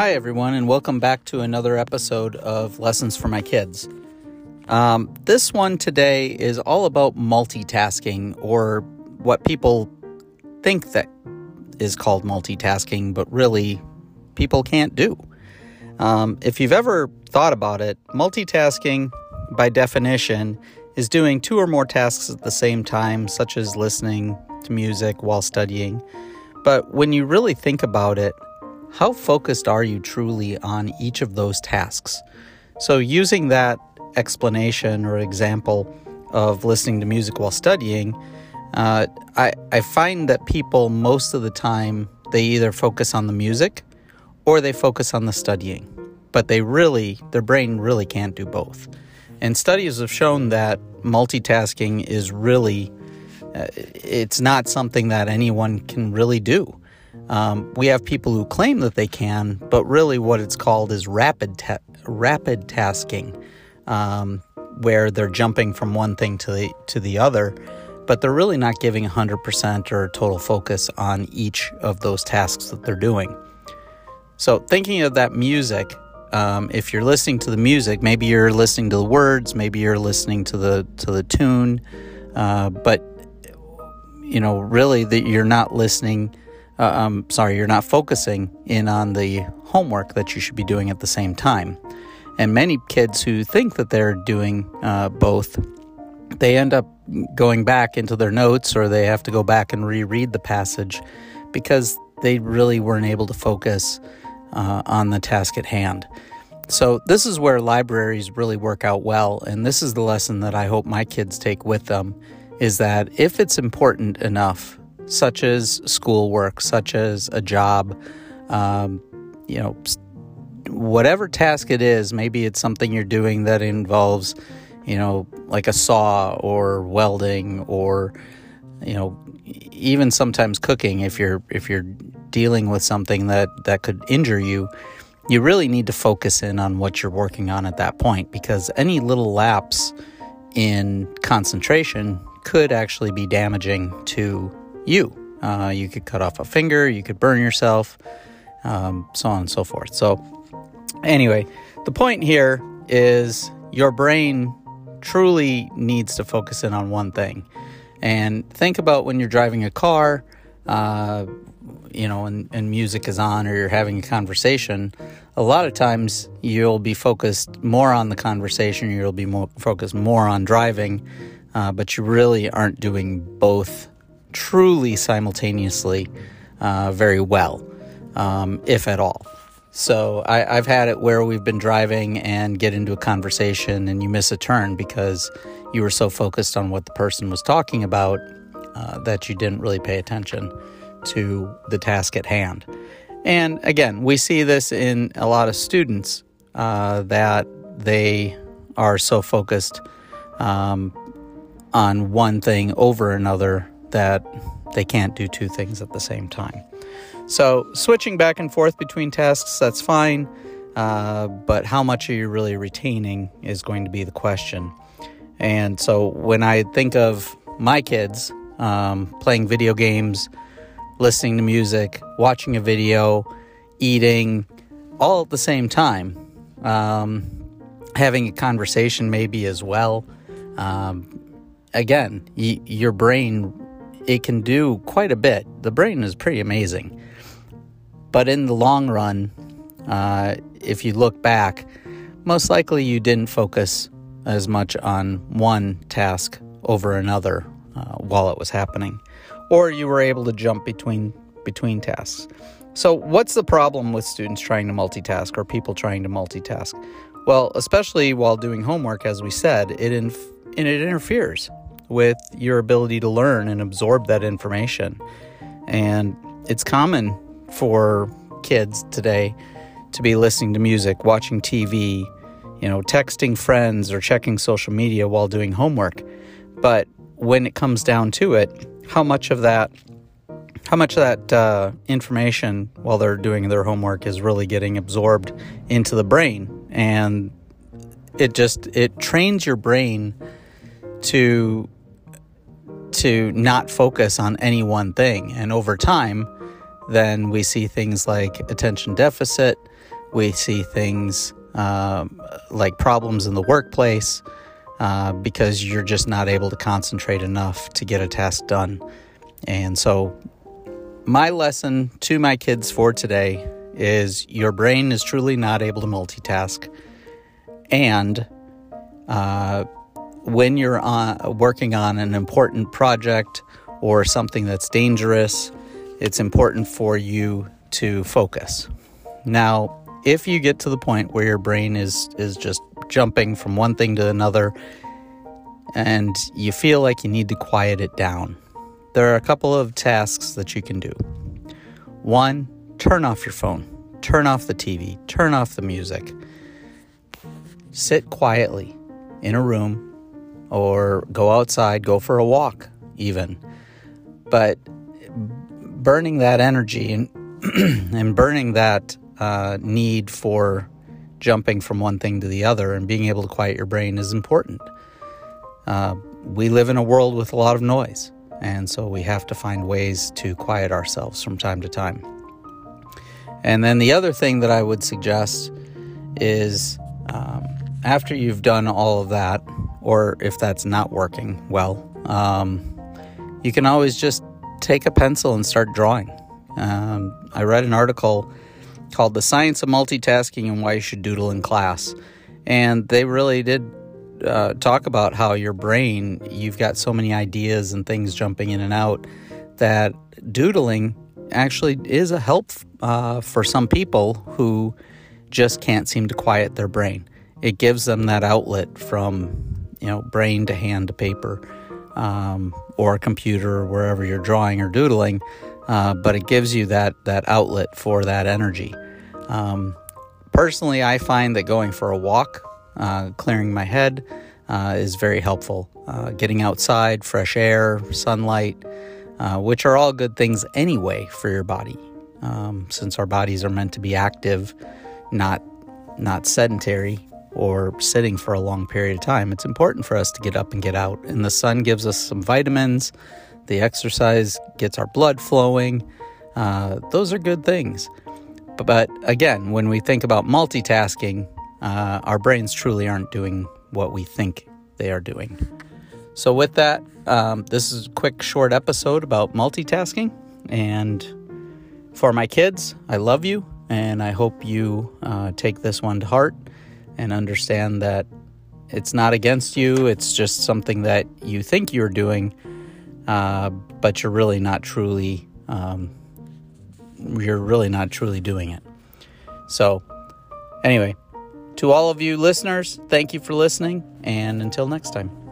Hi everyone, and welcome back to another episode of Lessons for My Kids. This one today is all about multitasking, or what people think that is called multitasking, but really people can't do. If you've ever thought about it, multitasking, by definition, is doing two or more tasks at the same time, such as listening to music while studying. But when you really think about it, how focused are you truly on each of those tasks? So using that explanation or example of listening to music while studying, I find that people most of the time, they either focus on the music or they focus on the studying. But their brain really can't do both. And studies have shown that multitasking is really, it's not something that anyone can really do. We have people who claim that they can, but really what it's called is rapid tasking, where they're jumping from one thing to the other, but they're really not giving 100% or total focus on each of those tasks that they're doing. So thinking of that music, if you're listening to the music, maybe you're listening to the words, maybe you're listening to the tune, but you know really that you're not listening. You're not focusing in on the homework that you should be doing at the same time. And many kids who think that they're doing both, they end up going back into their notes, or they have to go back and reread the passage because they really weren't able to focus on the task at hand. So this is where libraries really work out well, and this is the lesson that I hope my kids take with them, is that if it's important enough, such as schoolwork, such as a job, whatever task it is, maybe it's something you're doing that involves, like a saw or welding or, even sometimes cooking. If you're dealing with something that could injure you, you really need to focus in on what you're working on at that point, because any little lapse in concentration could actually be damaging to you. You could cut off a finger, you could burn yourself, so on and so forth. So anyway, the point here is your brain truly needs to focus in on one thing. And think about when you're driving a car, and music is on, or you're having a conversation. A lot of times you'll be focused more on the conversation, you'll be focused more on driving, but you really aren't doing both truly simultaneously very well, if at all. So I've had it where we've been driving and get into a conversation and you miss a turn because you were so focused on what the person was talking about that you didn't really pay attention to the task at hand. And again, we see this in a lot of students that they are so focused on one thing over another that they can't do two things at the same time. So switching back and forth between tasks, that's fine, but how much are you really retaining is going to be the question. And so when I think of my kids playing video games, listening to music, watching a video, eating, all at the same time, having a conversation maybe as well, again, your brain, it can do quite a bit. The brain is pretty amazing. But in the long run, if you look back, most likely you didn't focus as much on one task over another while it was happening. Or you were able to jump between tasks. So what's the problem with students trying to multitask, or people trying to multitask? Well, especially while doing homework, as we said, it interferes with your ability to learn and absorb that information. And it's common for kids today to be listening to music, watching TV, texting friends or checking social media while doing homework. But when it comes down to it, how much of that information while they're doing their homework is really getting absorbed into the brain? And it trains your brain to not focus on any one thing. And over time, then we see things like attention deficit, We see things like problems in the workplace because you're just not able to concentrate enough to get a task done. And so my lesson to my kids for today is your brain is truly not able to multitask. And when you're working on an important project or something that's dangerous, it's important for you to focus. Now, if you get to the point where your brain is just jumping from one thing to another and you feel like you need to quiet it down, there are a couple of tasks that you can do. One, turn off your phone, turn off the TV, turn off the music. Sit quietly in a room or go outside, go for a walk even. But burning that energy and burning that need for jumping from one thing to the other and being able to quiet your brain is important. We live in a world with a lot of noise, and so we have to find ways to quiet ourselves from time to time. And then the other thing that I would suggest is after you've done all of that, or if that's not working well, you can always just take a pencil and start drawing. I read an article called The Science of Multitasking and Why You Should Doodle in Class. And they really did talk about how your brain, you've got so many ideas and things jumping in and out, that doodling actually is a help for some people who just can't seem to quiet their brain. It gives them that outlet from, brain to hand to paper or a computer or wherever you're drawing or doodling. But it gives you that outlet for that energy. Personally, I find that going for a walk, clearing my head, is very helpful. Getting outside, fresh air, sunlight, which are all good things anyway for your body, since our bodies are meant to be active, not sedentary or sitting for a long period of time. It's important for us to get up and get out. And the sun gives us some vitamins. The exercise gets our blood flowing. Those are good things. But again, when we think about multitasking, our brains truly aren't doing what we think they are doing. So with that, this is a quick, short episode about multitasking. And for my kids, I love you. And I hope you take this one to heart and understand that it's not against you. It's just something that you think you're doing. But you're really not truly doing it. So anyway, to all of you listeners, thank you for listening, and until next time.